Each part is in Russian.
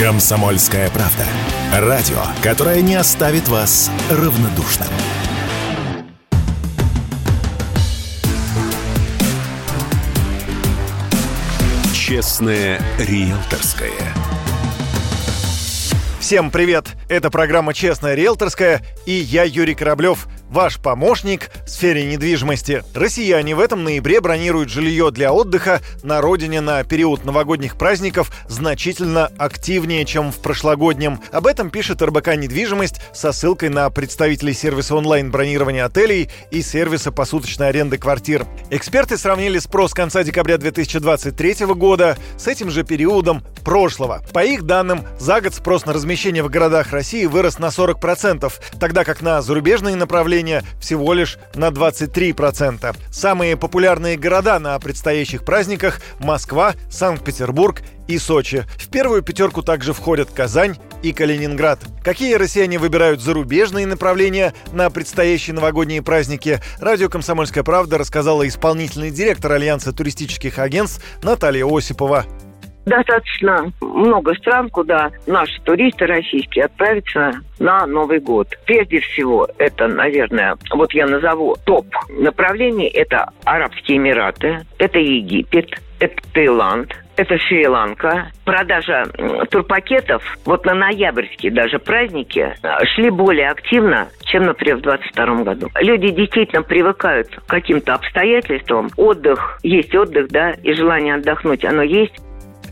«Комсомольская правда». Радио, которое не оставит вас равнодушным. Честное риэлторское. Всем привет! Это программа «Честная риэлторская», и я, Юрий Кораблев, ваш помощник в сфере недвижимости. Россияне в этом ноябре бронируют жилье для отдыха на родине на период новогодних праздников значительно активнее, чем в прошлогоднем. Об этом пишет РБК «Недвижимость» со ссылкой на представителей сервиса онлайн-бронирования отелей и сервиса посуточной аренды квартир. Эксперты сравнили спрос конца декабря 2023 года с этим же периодом прошлого. По их данным, за год спрос на размещение в городах России вырос на 40%, тогда как на зарубежные направления всего лишь на 23%. Самые популярные города на предстоящих праздниках – Москва, Санкт-Петербург и Сочи. В первую пятерку также входят Казань и Калининград. Какие россияне выбирают зарубежные направления на предстоящие новогодние праздники? Радио «Комсомольская правда» рассказала исполнительный директор Альянса туристических агентств Наталья Осипова. Достаточно много стран, куда наши туристы российские отправятся на Новый год. Прежде всего, это, наверное, вот я назову топ направлений. Это Арабские Эмираты, это Египет, это Таиланд, это Шри-Ланка. Продажа турпакетов вот на ноябрьские даже праздники шли более активно, чем, например, в 2022 году. Люди действительно привыкают к каким-то обстоятельствам. Отдых, есть отдых, да, и желание отдохнуть, оно есть.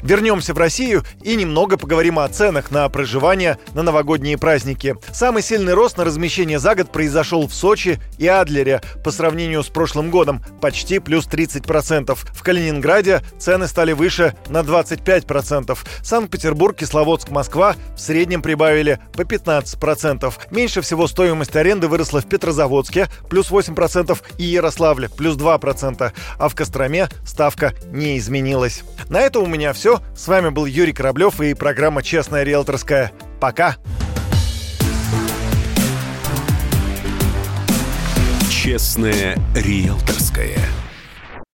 Вернемся в Россию и немного поговорим о ценах на проживание на новогодние праздники. Самый сильный рост на размещение за год произошел в Сочи и Адлере по сравнению с прошлым годом – почти плюс 30%. В Калининграде цены стали выше на 25%. Санкт-Петербург, Кисловодск, Москва в среднем прибавили по 15%. Меньше всего стоимость аренды выросла в Петрозаводске – плюс 8% и Ярославле – плюс 2%. А в Костроме ставка не изменилась. На этом у меня все. С вами был Юрий Кораблев и программа «Честная риэлторская». Пока! «Честная риэлторская».